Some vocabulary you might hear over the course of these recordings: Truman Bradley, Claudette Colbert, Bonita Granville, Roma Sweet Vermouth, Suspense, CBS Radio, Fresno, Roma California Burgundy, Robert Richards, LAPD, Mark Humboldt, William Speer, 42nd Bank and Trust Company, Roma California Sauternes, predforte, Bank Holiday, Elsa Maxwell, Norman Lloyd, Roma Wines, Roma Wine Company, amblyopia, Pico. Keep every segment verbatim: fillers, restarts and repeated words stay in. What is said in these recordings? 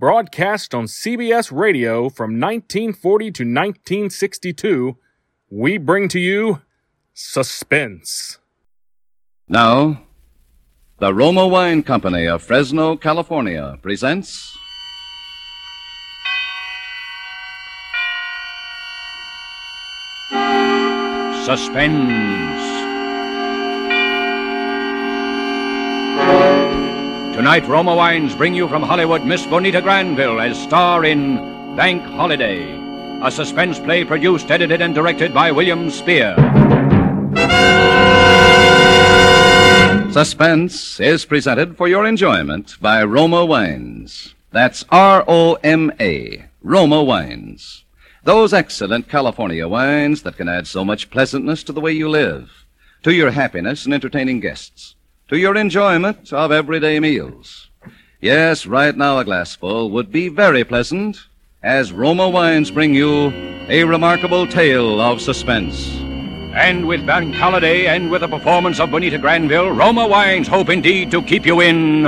broadcast on C B S Radio from nineteen forty to nineteen sixty-two, we bring to you Suspense. Now, the Roma Wine Company of Fresno, California presents Suspense. Tonight, Roma Wines bring you from Hollywood Miss Bonita Granville as star in Bank Holiday, a suspense play produced, edited, and directed by William Speer. Suspense is presented for your enjoyment by Roma Wines. That's R O M A, Roma Wines. Those excellent California wines that can add so much pleasantness to the way you live, to your happiness in entertaining guests, to your enjoyment of everyday meals. Yes, right now a glassful would be very pleasant as Roma Wines bring you a remarkable tale of suspense. And with Bank Holiday and with a performance of Bonita Granville, Roma Wines hope indeed to keep you in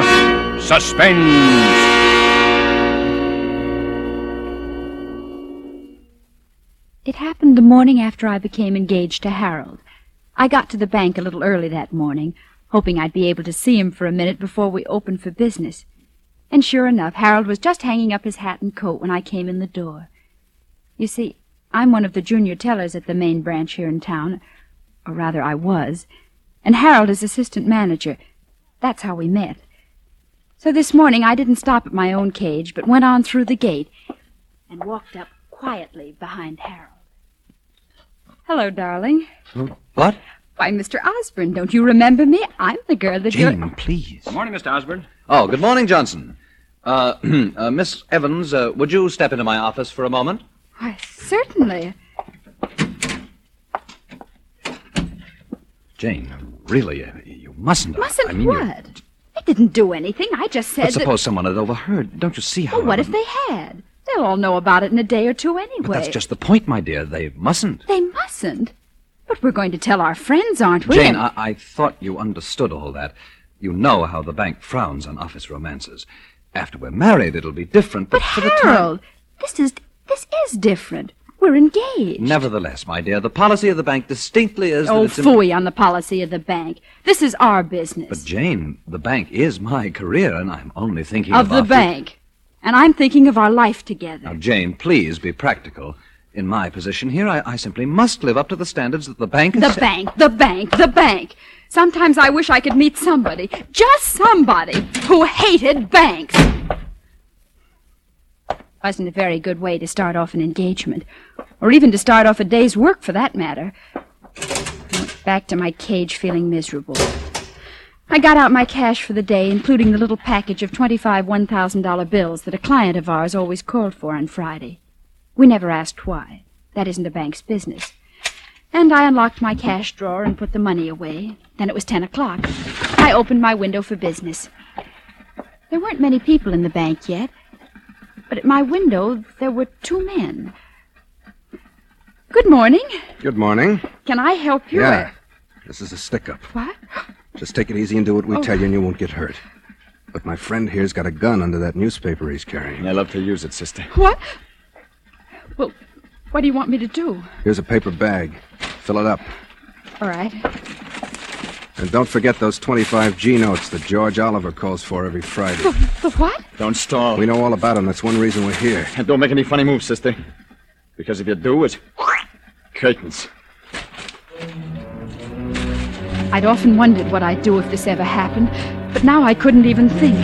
suspense. It happened the morning after I became engaged to Harold. I got to the bank a little early that morning, hoping I'd be able to see him for a minute before we opened for business. And sure enough, Harold was just hanging up his hat and coat when I came in the door. You see, I'm one of the junior tellers at the main branch here in town, or rather I was, and Harold is assistant manager. That's how we met. So this morning I didn't stop at my own cage, but went on through the gate and walked up quietly behind Harold. Hello, darling. What? Why, Mister Osborne, don't you remember me? I'm the girl that you... Jim, please. Good morning, Mister Osborne. Oh, good morning, Johnson. Uh, uh, Miss Evans, uh, would you step into my office for a moment? Why, certainly. Jane, really, uh, you mustn't... Mustn't I mean, what? You... I didn't do anything. I just said... But suppose that... someone had overheard. Don't you see how... Well, what I... if they had? They'll all know about it in a day or two anyway. But that's just the point, my dear. They mustn't. They mustn't? But we're going to tell our friends, aren't we? Jane, I, I thought you understood all that. You know how the bank frowns on office romances. After we're married, it'll be different, but, but for Harold, the Harold, this is this is different. We're engaged. Nevertheless, my dear, the policy of the bank distinctly is... Oh, phooey on the policy of the bank. This is our business. But, Jane, the bank is my career, and I'm only thinking of... Of the bank. The... And I'm thinking of our life together. Now, Jane, please be practical. In my position here, I, I simply must live up to the standards that the bank... The set. bank, the bank, the bank. Sometimes I wish I could meet somebody, just somebody, who hated banks. Wasn't a very good way to start off an engagement, or even to start off a day's work, for that matter. I went back to my cage feeling miserable. I got out my cash for the day, including the little package of twenty-five one thousand dollar bills that a client of ours always called for on Friday. We never asked why. That isn't a bank's business. And I unlocked my cash drawer and put the money away. Then it was ten o'clock. I opened my window for business. There weren't many people in the bank yet, but at my window there were two men. Good morning. Good morning. Can I help you? Yeah. Or... This is a stick-up. What? Just take it easy and do what we oh. tell you and you won't get hurt. But my friend here's got a gun under that newspaper he's carrying. I love to use it, sister. What? Well, what do you want me to do? Here's a paper bag. Fill it up. All right. And don't forget those twenty-five G notes that George Oliver calls for every Friday. The, the what? Don't stall. We know all about them. That's one reason we're here. And don't make any funny moves, sister. Because if you do, it's... curtains. I'd often wondered what I'd do if this ever happened, but now I couldn't even think.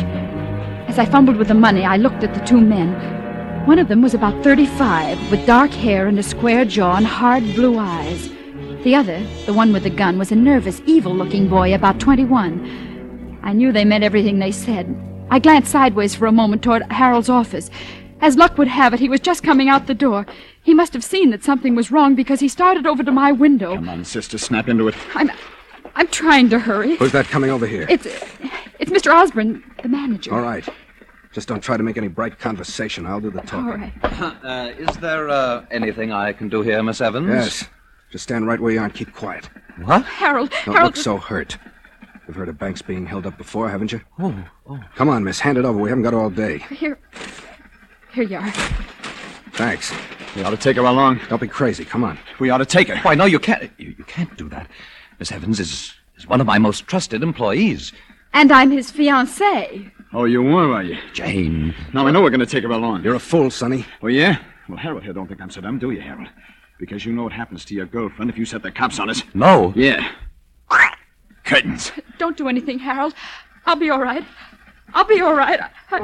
As I fumbled with the money, I looked at the two men. One of them was about thirty-five, with dark hair and a square jaw and hard blue eyes. The other, the one with the gun, was a nervous, evil-looking boy about twenty-one. I knew they meant everything they said. I glanced sideways for a moment toward Harold's office. As luck would have it, he was just coming out the door. He must have seen that something was wrong because he started over to my window. Come on, sister, snap into it. I'm I'm trying to hurry. Who's that coming over here? It's, it's Mister Osborne, the manager. All right. Just don't try to make any bright conversation. I'll do the talking. All right. Uh, is there uh, anything I can do here, Miss Evans? Yes. Just stand right where you are and keep quiet. What? Harold, Don't Harold... look so hurt. You've heard of banks being held up before, haven't you? Oh, oh. Come on, miss. Hand it over. We haven't got all day. Here. Here you are. Thanks. We ought to take her along. Don't be crazy. Come on. We ought to take her. Why, no, you can't. You, you can't do that. Miss Evans is, is one of my most trusted employees. And I'm his fiancée. Oh, you were, are you? Jane. Now, I know we're going to take her along. You're a fool, Sonny. Oh, yeah? Well, Harold here don't think I'm so dumb, do you, Harold? Because you know what happens to your girlfriend if you set the cops on us. No. Yeah. Curtains. Don't do anything, Harold. I'll be all right. I'll be all right. I...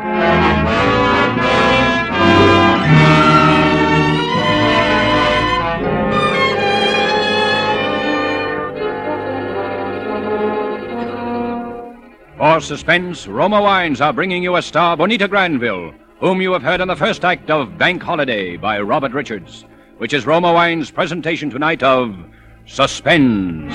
For Suspense, Roma Wines are bringing you a star, Bonita Granville, whom you have heard in the first act of Bank Holiday by Robert Richards, which is Roma Wine's presentation tonight of Suspense.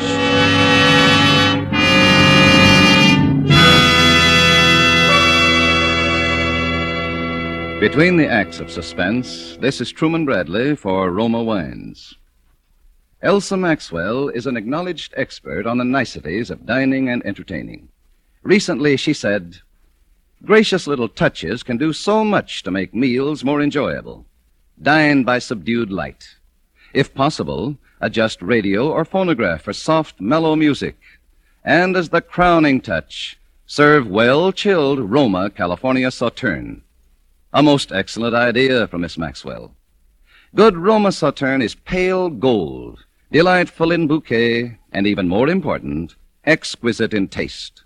Between the acts of Suspense, this is Truman Bradley for Roma Wines. Elsa Maxwell is an acknowledged expert on the niceties of dining and entertaining. Recently, she said, "Gracious little touches can do so much to make meals more enjoyable. Dine by subdued light. If possible, adjust radio or phonograph for soft, mellow music. And as the crowning touch, serve well-chilled Roma California Sauternes." A most excellent idea from Miss Maxwell. Good Roma Sauternes is pale gold, delightful in bouquet, and even more important, exquisite in taste.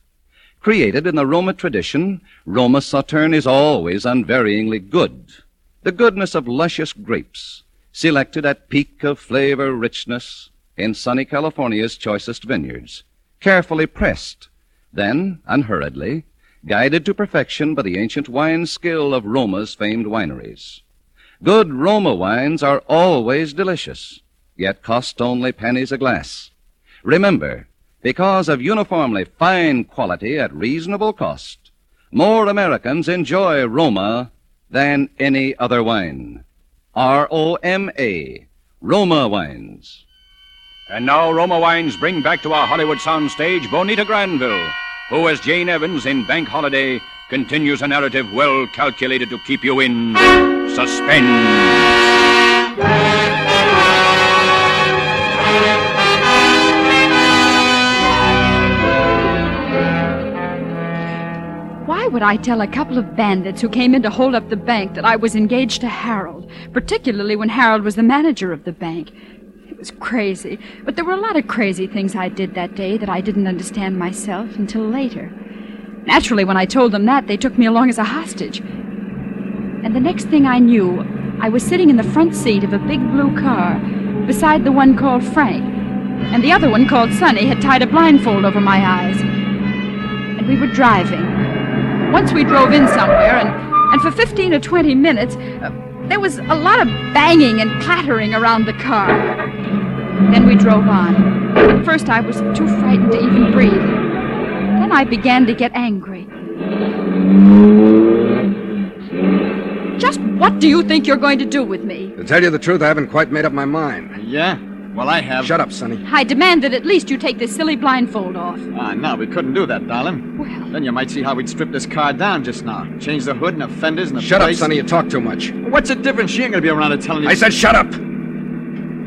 Created in the Roma tradition, Roma Sauternes is always unvaryingly good. The goodness of luscious grapes, selected at peak of flavor richness in sunny California's choicest vineyards, carefully pressed, then, unhurriedly, guided to perfection by the ancient wine skill of Roma's famed wineries. Good Roma wines are always delicious, yet cost only pennies a glass. Remember, because of uniformly fine quality at reasonable cost, more Americans enjoy Roma than any other wine. R O M A, Roma Wines. And now Roma Wines bring back to our Hollywood soundstage Bonita Granville, who, as Jane Evans in Bank Holiday, continues a narrative well calculated to keep you in suspense. Would I tell a couple of bandits who came in to hold up the bank that I was engaged to Harold, particularly when Harold was the manager of the bank? It was crazy, but there were a lot of crazy things I did that day that I didn't understand myself until later. Naturally, when I told them that, they took me along as a hostage. And the next thing I knew, I was sitting in the front seat of a big blue car beside the one called Frank, and the other one called Sonny had tied a blindfold over my eyes. And we were driving. Once we drove in somewhere, and, and for fifteen or twenty minutes, uh, there was a lot of banging and clattering around the car. Then we drove on. At first, I was too frightened to even breathe. Then I began to get angry. Just what do you think you're going to do with me? To tell you the truth, I haven't quite made up my mind. Yeah? Well, I have. Shut up, Sonny. I demand that at least you take this silly blindfold off. Ah, no, we couldn't do that, darling. Well... Then you might see how we'd strip this car down just now. Change the hood and the fenders and the Shut place. Up, Sonny, you talk too much. Well, what's the difference? She ain't gonna be around to tell you... I said shut up!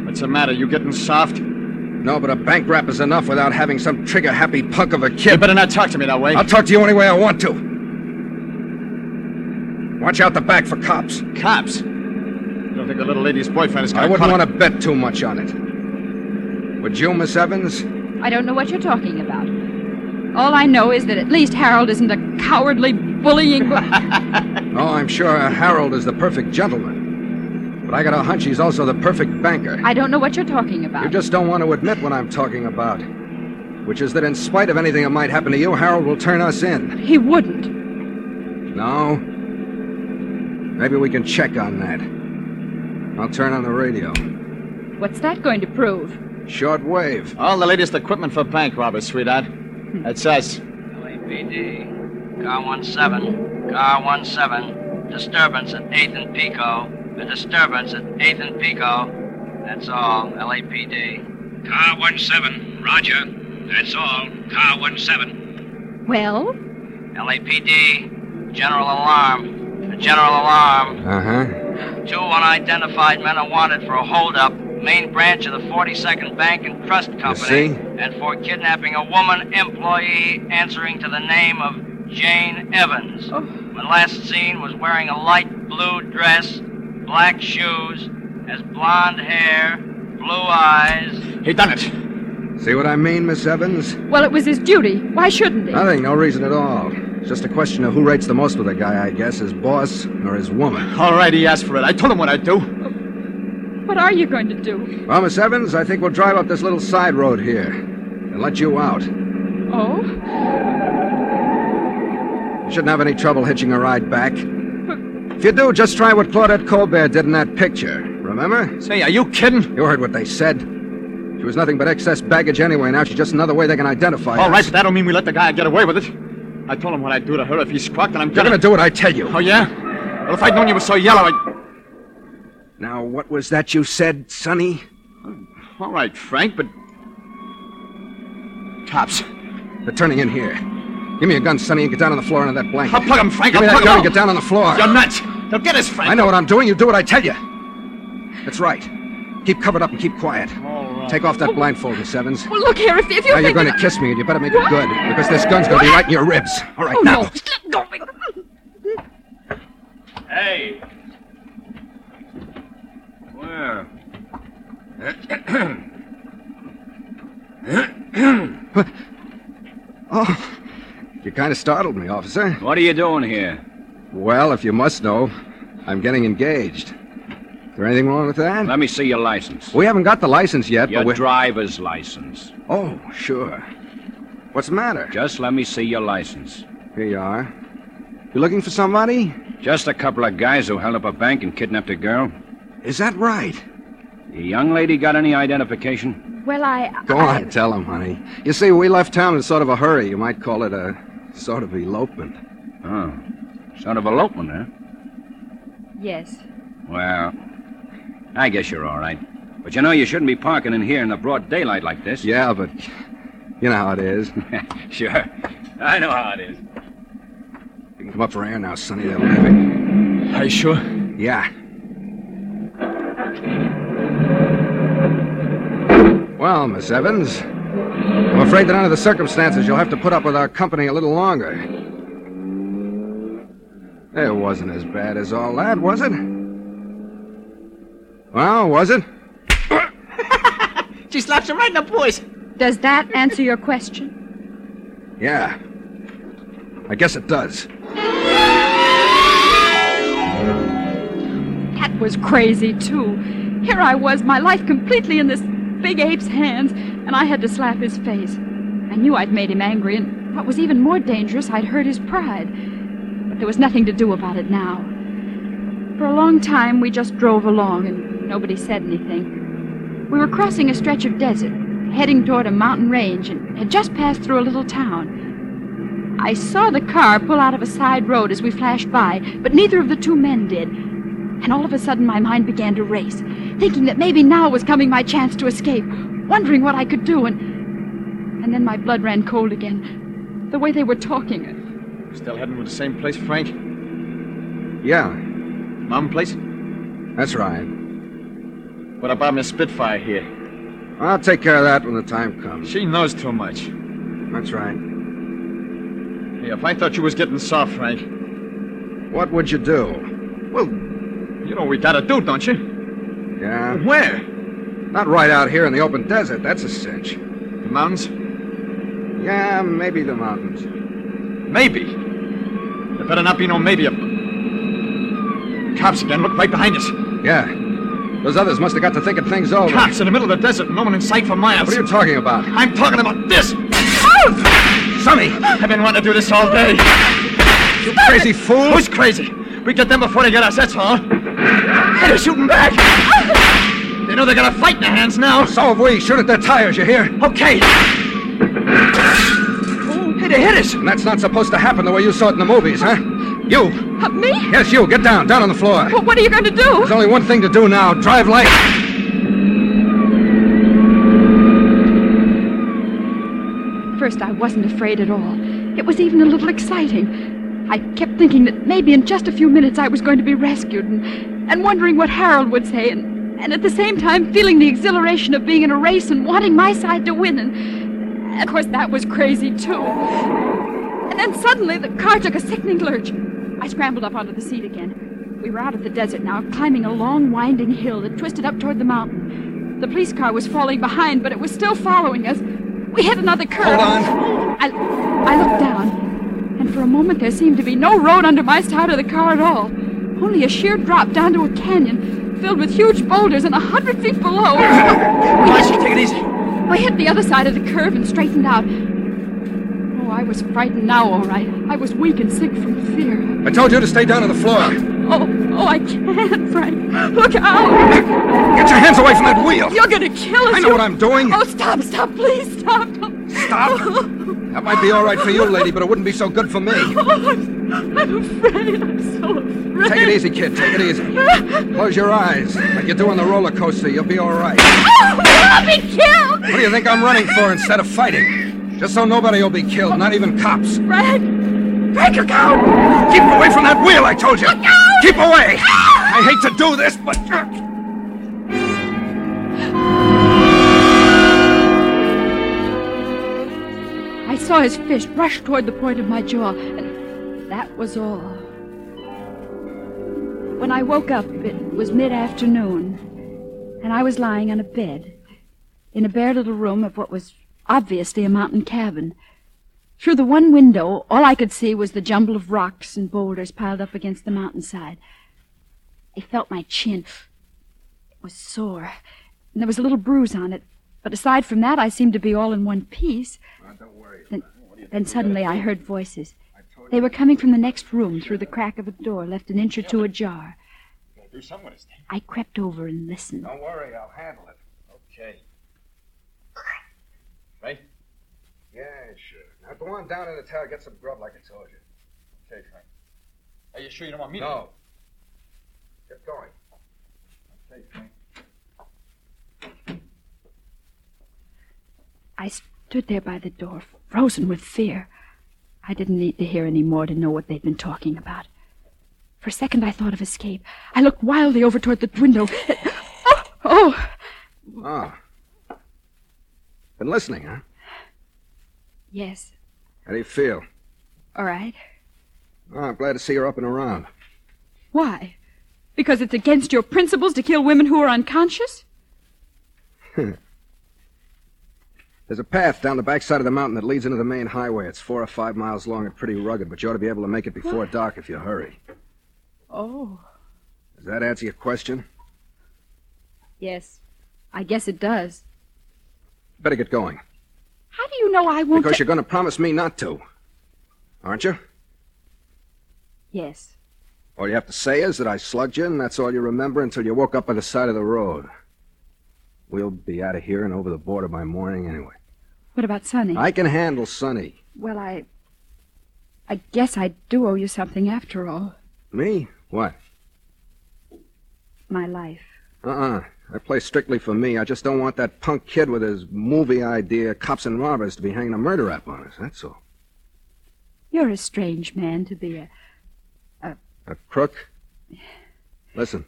What's the matter? You getting soft? No, but a bank rap is enough without having some trigger-happy punk of a kid. You better not talk to me that way. I'll talk to you any way I want to. Watch out the back for cops. Cops? You don't think the little lady's boyfriend is gonna... I wouldn't want to bet too much on it. Would you, Miss Evans? I don't know what you're talking about. All I know is that at least Harold isn't a cowardly, bullying... Oh, I'm sure Harold is the perfect gentleman. But I got a hunch he's also the perfect banker. I don't know what you're talking about. You just don't want to admit what I'm talking about. Which is that in spite of anything that might happen to you, Harold will turn us in. He wouldn't. No. Maybe we can check on that. I'll turn on the radio. What's that going to prove? Shortwave. All the latest equipment for bank robbers, sweetheart. That's us. L A P D. Car seventeen. Car seventeen. Disturbance at eighth and Pico. The disturbance at eighth and Pico. That's all, L A P D. Car seventeen. Roger. That's all, Car seventeen. Well? L A P D. General alarm. A general alarm. Uh-huh. Two unidentified men are wanted for a holdup. Main branch of the forty-second Bank and Trust Company. You see? And for kidnapping a woman employee answering to the name of Jane Evans. Oh. When last seen was wearing a light blue dress, black shoes, has blonde hair, blue eyes. He done it. See what I mean, Miss Evans? Well, it was his duty. Why shouldn't he? Nothing, no reason at all. It's just a question of who rates the most with a guy, I guess, his boss or his woman. All right, he asked for it. I told him what I'd do. What are you going to do? Well, Miss Evans, I think we'll drive up this little side road here and let you out. Oh? You shouldn't have any trouble hitching a ride back. But... if you do, just try what Claudette Colbert did in that picture. Remember? Say, are you kidding? You heard what they said. She was nothing but excess baggage anyway. Now she's just another way they can identify us. All right, but that don't mean we let the guy get away with it. I told him what I'd do to her if he squawked, and I'm gonna... You're gonna do what I tell you. Oh, yeah? Well, if I'd known you were so yellow, I'd... Now, what was that you said, Sonny? All right, Frank, but... Cops. They're turning in here. Give me a gun, Sonny, and get down on the floor under that blanket. I'll plug him, Frank. Give I'll me plug that gun and get down on the floor. You're nuts. They'll get us, Frank. I know what I'm doing. You do what I tell you. That's right. Keep covered up and keep quiet. Take off that oh. blindfold, Miss Evans. Well, look here, if, if you're... Now, you're going to kiss me, and you better make what? It good, because this gun's going to be right in your ribs. All right, oh, now. No. Hey. Where? Oh, you kind of startled me, officer. What are you doing here? Well, if you must know, I'm getting engaged. Is there anything wrong with that? Let me see your license. We haven't got the license yet, your but Your driver's license. Oh, sure. What's the matter? Just let me see your license. Here you are. You looking for somebody? Just a couple of guys who held up a bank and kidnapped a girl. Is that right? The young lady got any identification? Well, I... Go I... on, tell them, honey. You see, we left town in sort of a hurry. You might call it a sort of elopement. Oh. Sort of elopement, huh? Yes. Well... I guess you're all right. But you know, you shouldn't be parking in here in the broad daylight like this. Yeah, but you know how it is. Sure. I know how it is. You can come up for air now, Sonny. That'll have it. Are you sure? Yeah. Well, Miss Evans, I'm afraid that under the circumstances, you'll have to put up with our company a little longer. It wasn't as bad as all that, was it? Well, was it? She slaps him right in the voice. Does that answer your question? Yeah. I guess it does. That was crazy, too. Here I was, my life completely in this big ape's hands, and I had to slap his face. I knew I'd made him angry, and what was even more dangerous, I'd hurt his pride. But there was nothing to do about it now. For a long time, we just drove along, and nobody said anything. We were crossing a stretch of desert, heading toward a mountain range, and had just passed through a little town. I saw the car pull out of a side road as we flashed by, but neither of the two men did. And all of a sudden, my mind began to race, thinking that maybe now was coming my chance to escape, wondering what I could do, and... and then my blood ran cold again, the way they were talking. Still heading for the same place, Frank? Yeah. Mom place? That's right. What about Miss Spitfire here? I'll take care of that when the time comes. She knows too much. That's right. Hey, if I thought you was getting soft, Frank... What would you do? Well, you know what we gotta do, don't you? Yeah. Where? Not right out here in the open desert. That's a cinch. The mountains? Yeah, maybe the mountains. Maybe? There better not be no maybe. Cops again. Look right behind us. Yeah. Those others must have got to thinking things over. Cops in the middle of the desert, no one in sight for miles. What are you talking about? I'm talking about this. Sonny! I've been wanting to do this all day. You crazy fool. Who's crazy? We get them before they get us, that's all. And they're shooting back. They know they got a fight in their hands now. So have we. Shoot at their tires, you hear? Okay. Hey, they hit us. And that's not supposed to happen the way you saw it in the movies, huh? You. Uh, me? Yes, you. Get down. Down on the floor. Well, what are you going to do? There's only one thing to do now. Drive light. First, I wasn't afraid at all. It was even a little exciting. I kept thinking that maybe in just a few minutes I was going to be rescued and, and wondering what Harold would say and, and at the same time feeling the exhilaration of being in a race and wanting my side to win. And, of course, that was crazy, too. And then suddenly the car took a sickening lurch. I scrambled up onto the seat again. We were out of the desert now, climbing a long, winding hill that twisted up toward the mountain. The police car was falling behind, but it was still following us. We hit another curve. Hold on. I, I looked down, and for a moment there seemed to be no road under my side of the car at all. Only a sheer drop down to a canyon filled with huge boulders and a hundred feet below. Marcy, take it easy. We hit the other side of the curve and straightened out. Oh, I was frightened now, all right. I was weak and sick from fear. I told you to stay down on the floor. Oh, oh, I can't, Frank. Look out. Get your hands away from that wheel. You're going to kill us. I know you... what I'm doing. Oh, stop, stop, please, stop. Stop? That might be all right for you, lady, but it wouldn't be so good for me. Oh, I'm, I'm afraid. I'm so afraid. Take it easy, kid. Take it easy. Close your eyes. Like you do on the roller coaster, you'll be all right. Oh, I'll be killed. What do you think I'm running for instead of fighting? Just so nobody will be killed, not even cops. Frank. Frank, look out! Keep away from that wheel, I told you! Look out! Keep away! Ah! I hate to do this, but... I saw his fist rush toward the point of my jaw, and that was all. When I woke up, it was mid-afternoon, and I was lying on a bed in a bare little room of what was obviously a mountain cabin. Through the one window, all I could see was the jumble of rocks and boulders piled up against the mountainside. I felt my chin. It was sore, and there was a little bruise on it. But aside from that, I seemed to be all in one piece. Oh, don't worry. Then, then suddenly I heard voices. They were coming from the next room through the crack of a door left an inch or two ajar. I crept over and listened. Don't worry, I'll handle it. Okay. Right? Yeah, sure. Now, go on down in the tower, get some grub like I told you. Okay, Frank. Are you sure you don't want me to? No. Get going. Okay, Frank. I stood there by the door, frozen with fear. I didn't need to hear any more to know what they'd been talking about. For a second, I thought of escape. I looked wildly over toward the window. Oh! Oh! Oh. Been listening, huh? Yes. How do you feel? All right. Oh, I'm glad to see you're up and around. Why? Because it's against your principles to kill women who are unconscious? There's a path down the backside of the mountain that leads into the main highway. It's four or five miles long and pretty rugged, but you ought to be able to make it before what? dark if you hurry. Oh. Does that answer your question? Yes. I guess it does. Better get going. How do you know I won't... Because t- you're going to promise me not to, aren't you? Yes. All you have to say is that I slugged you, and that's all you remember until you woke up on the side of the road. We'll be out of here and over the border by morning anyway. What about Sonny? I can handle Sonny. Well, I... I guess I do owe you something after all. Me? What? My life. Uh-uh. I play strictly for me. I just don't want that punk kid with his movie idea, cops and robbers, to be hanging a murder rap on us, that's all. You're a strange man to be a... A, a crook? Listen,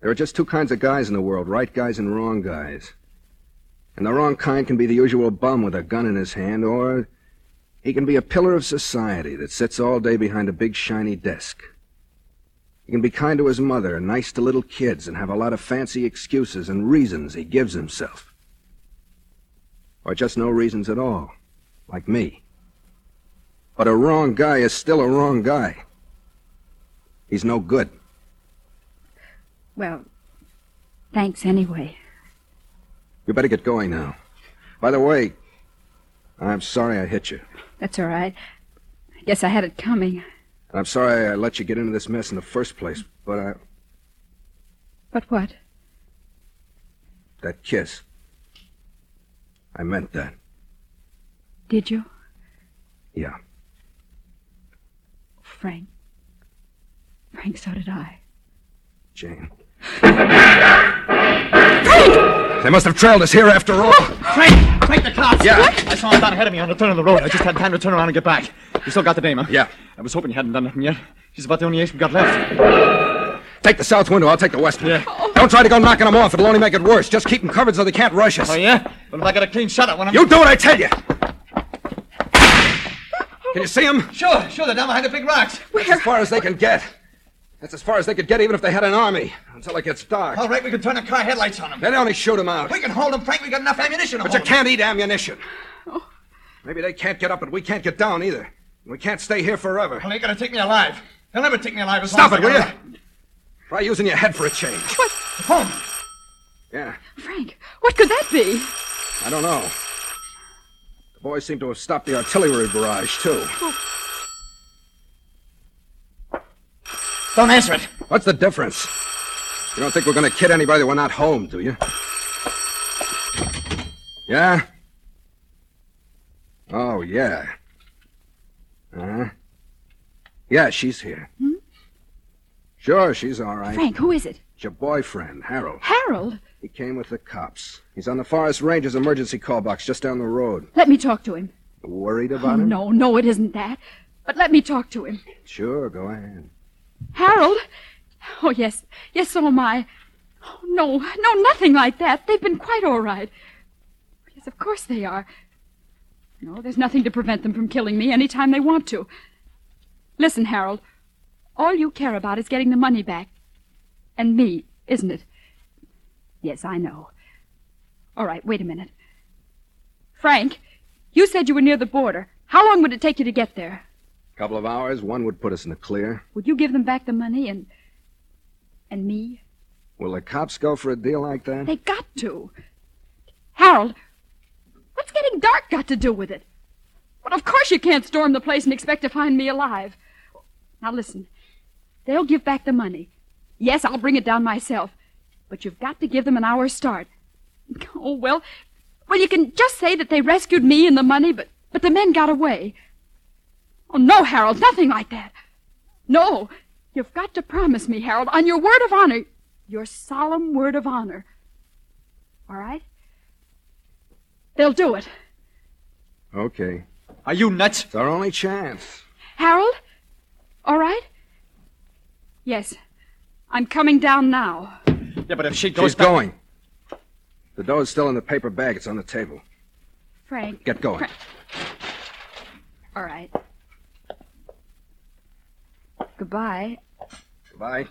there are just two kinds of guys in the world, right guys and wrong guys. And the wrong kind can be the usual bum with a gun in his hand, or he can be a pillar of society that sits all day behind a big shiny desk. He can be kind to his mother and nice to little kids and have a lot of fancy excuses and reasons he gives himself. Or just no reasons at all, like me. But a wrong guy is still a wrong guy. He's no good. Well, thanks anyway. You better get going now. By the way, I'm sorry I hit you. That's all right. I guess I had it coming. I'm sorry I let you get into this mess in the first place, but I... But what? That kiss. I meant that. Did you? Yeah. Frank. Frank, so did I. Jane. Frank! They must have trailed us here after all. Frank! Frank, the cops! Yeah. What? I saw him down ahead of me on the turn of the road. I just had time to turn around and get back. You still got the dame, huh? Yeah. I was hoping you hadn't done nothing yet. She's about the only ace we've got left. Take the south window. I'll take the west one. Yeah. Oh. Don't try to go knocking them off. It'll only make it worse. Just keep them covered so they can't rush us. Oh, yeah? But if I got a clean shot at one of them... You do what I tell you! Can you see them? Sure, sure. They're down behind the big rocks. Where? That's as far as they can get. That's as far as they could get even if they had an army. Until it gets dark. All right, we can turn the car headlights on them. Then only shoot them out. We can hold them, Frank. We got enough ammunition to hold them. But you can't eat ammunition. Oh. Maybe they can't get up, but we can't get down either. We can't stay here forever. Well, they're going to take me alive. They'll never take me alive as Stop long as Stop it, will you? Alive. Try using your head for a change. What? The phone. Yeah. Frank, what could that be? I don't know. The boys seem to have stopped the artillery barrage, too. Oh. Don't answer it. What's the difference? You don't think we're going to kid anybody that we're not home, do you? Yeah? Oh, yeah. Uh-huh. Yeah, she's here. Hmm? Sure, she's all right. Frank, who is it? It's your boyfriend, Harold. Harold? He came with the cops. He's on the Forest Rangers emergency call box just down the road. Let me talk to him. Worried about oh, him? No, no, it isn't that. But let me talk to him. Sure, go ahead. Harold? Oh, yes. Yes, so am I. Oh, no, no, nothing like that. They've been quite all right. Yes, of course they are. No, there's nothing to prevent them from killing me any time they want to. Listen, Harold, all you care about is getting the money back. And me, isn't it? Yes, I know. All right, wait a minute. Frank, you said you were near the border. How long would it take you to get there? A couple of hours. One would put us in the clear. Would you give them back the money and... and me? Will the cops go for a deal like that? They got to. Harold... What's getting dark got to do with it? Well, of course you can't storm the place and expect to find me alive. Now, listen. They'll give back the money. Yes, I'll bring it down myself. But you've got to give them an hour's start. Oh, well, well, you can just say that they rescued me and the money, but, but the men got away. Oh, no, Harold, nothing like that. No, you've got to promise me, Harold, on your word of honor, your solemn word of honor. All right? They'll do it. Okay. Are you nuts? It's our only chance. Harold? All right? Yes. I'm coming down now. Yeah, but if she goes... She's back... going. The dough still in the paper bag. It's on the table. Frank. Get going. Frank. All right. Goodbye. Goodbye.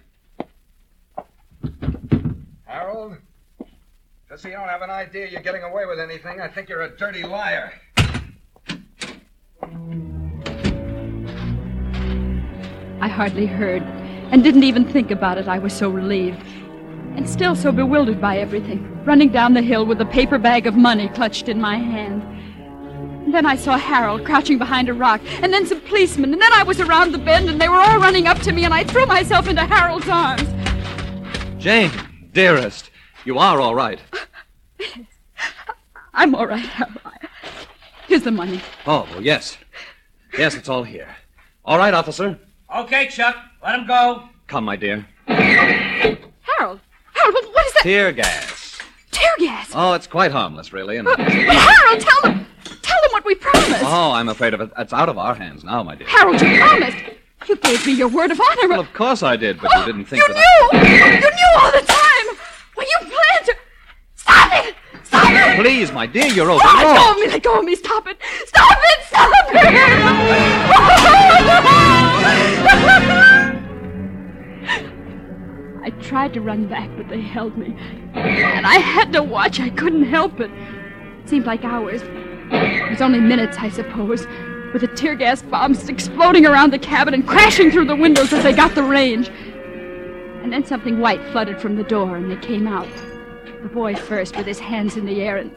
Harold? Just so you don't have an idea you're getting away with anything, I think you're a dirty liar. I hardly heard, and didn't even think about it. I was so relieved, and still so bewildered by everything, running down the hill with a paper bag of money clutched in my hand. And then I saw Harold crouching behind a rock, and then some policemen, and then I was around the bend, and they were all running up to me, and I threw myself into Harold's arms. Jane, dearest... You are all right. Yes. I'm all right. Here's the money. Oh, well, yes. Yes, it's all here. All right, officer. Okay, Chuck. Let him go. Come, my dear. Harold. Harold, what is that? Tear gas. Tear gas? Oh, it's quite harmless, really. And... But, but Harold, tell them. Tell them what we promised. Oh, I'm afraid of it. That's out of our hands now, my dear. Harold, you promised. You gave me your word of honor. Well, of course I did, but oh, you didn't think you that... You knew! I... You knew all the time! Well, you planned to... Stop it! Stop it! Please, my dear, you're over. Oh, let go of me, let go of me. Stop it. Stop it, stop it. I tried to run back, but they held me. And I had to watch. I couldn't help it. It seemed like hours. It was only minutes, I suppose, with the tear gas bombs exploding around the cabin and crashing through the windows as they got the range. And then something white flooded from the door, and they came out. The boy first, with his hands in the air, and...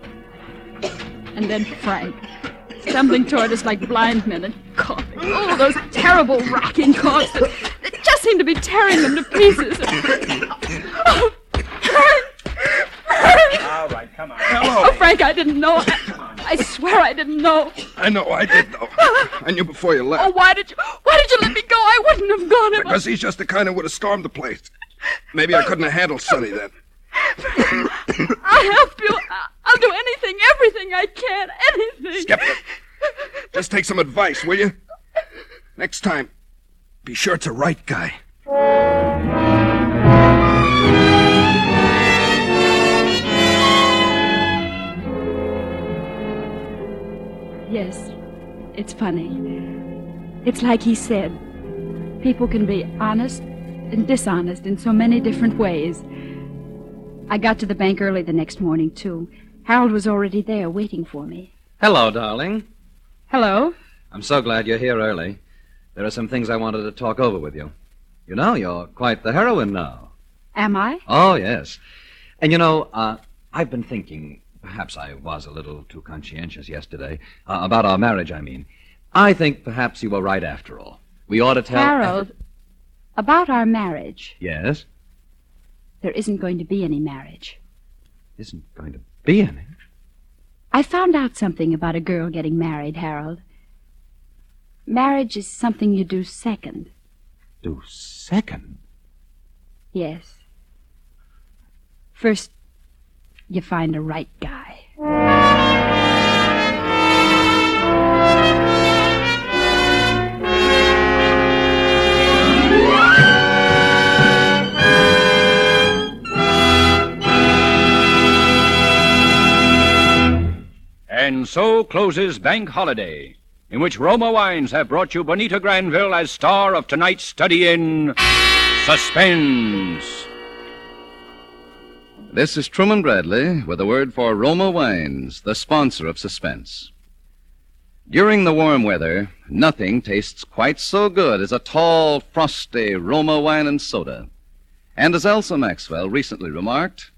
And then Frank. stumbling toward us like blind men and coughing. Oh, those terrible racking coughs that, that just seemed to be tearing them to pieces. Oh, Frank! All right, come on. Hello. Oh, Frank, I didn't know. I, I swear I didn't know. I know, I did know. I knew before you left. Oh, why did you, why did you let me go? I wouldn't have gone if Because I... he's just the kind who would have stormed the place. Maybe I couldn't have handled Sonny then. I'll help you. I'll do anything, everything I can, anything. Skip it. Just take some advice, will you? Next time, be sure it's a right guy. Yes, it's funny. It's like he said. People can be honest and dishonest in so many different ways. I got to the bank early the next morning, too. Harold was already there waiting for me. Hello, darling. Hello. I'm so glad you're here early. There are some things I wanted to talk over with you. You know, you're quite the heroine now. Am I? Oh, yes. And, you know, uh, I've been thinking, perhaps I was a little too conscientious yesterday, uh, about our marriage, I mean. I think perhaps you were right after all. We ought to tell... Harold, every... about our marriage. Yes? There isn't going to be any marriage. Isn't going to be any? I found out something about a girl getting married, Harold. Marriage is something you do second. Do second? Yes. First, you find a right guy. And so closes Bank Holiday, in which Roma Wines have brought you Bonita Granville as star of tonight's study in Suspense. This is Truman Bradley with a word for Roma Wines, the sponsor of Suspense. During the warm weather, nothing tastes quite so good as a tall, frosty Roma wine and soda. And as Elsa Maxwell recently remarked,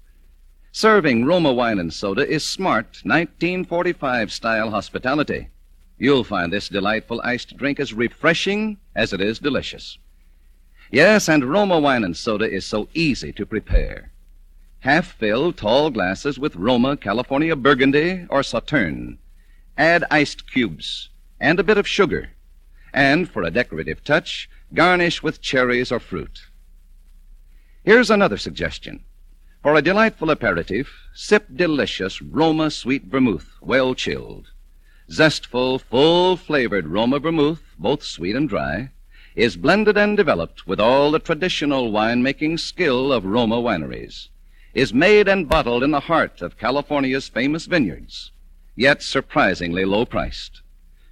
serving Roma wine and soda is smart nineteen forty-five style hospitality. You'll find this delightful iced drink as refreshing as it is delicious. Yes, and Roma wine and soda is so easy to prepare. Half-fill tall glasses with Roma California Burgundy or Sauternes. Add iced cubes and a bit of sugar. And for a decorative touch, garnish with cherries or fruit. Here's another suggestion. For a delightful aperitif, sip delicious Roma Sweet Vermouth, well chilled. Zestful, full-flavored Roma Vermouth, both sweet and dry, is blended and developed with all the traditional winemaking skill of Roma wineries, is made and bottled in the heart of California's famous vineyards, yet surprisingly low-priced.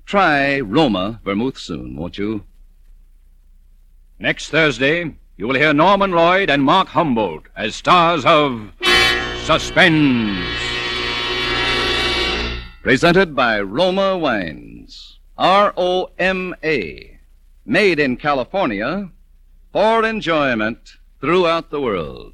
Try Roma Vermouth soon, won't you? Next Thursday... you will hear Norman Lloyd and Mark Humboldt as stars of Suspense. Presented by Roma Wines. R O M A. Made in California for enjoyment throughout the world.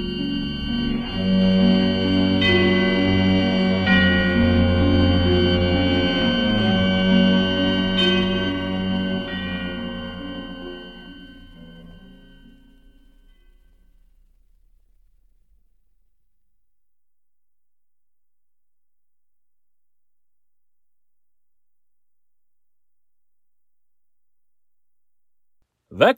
That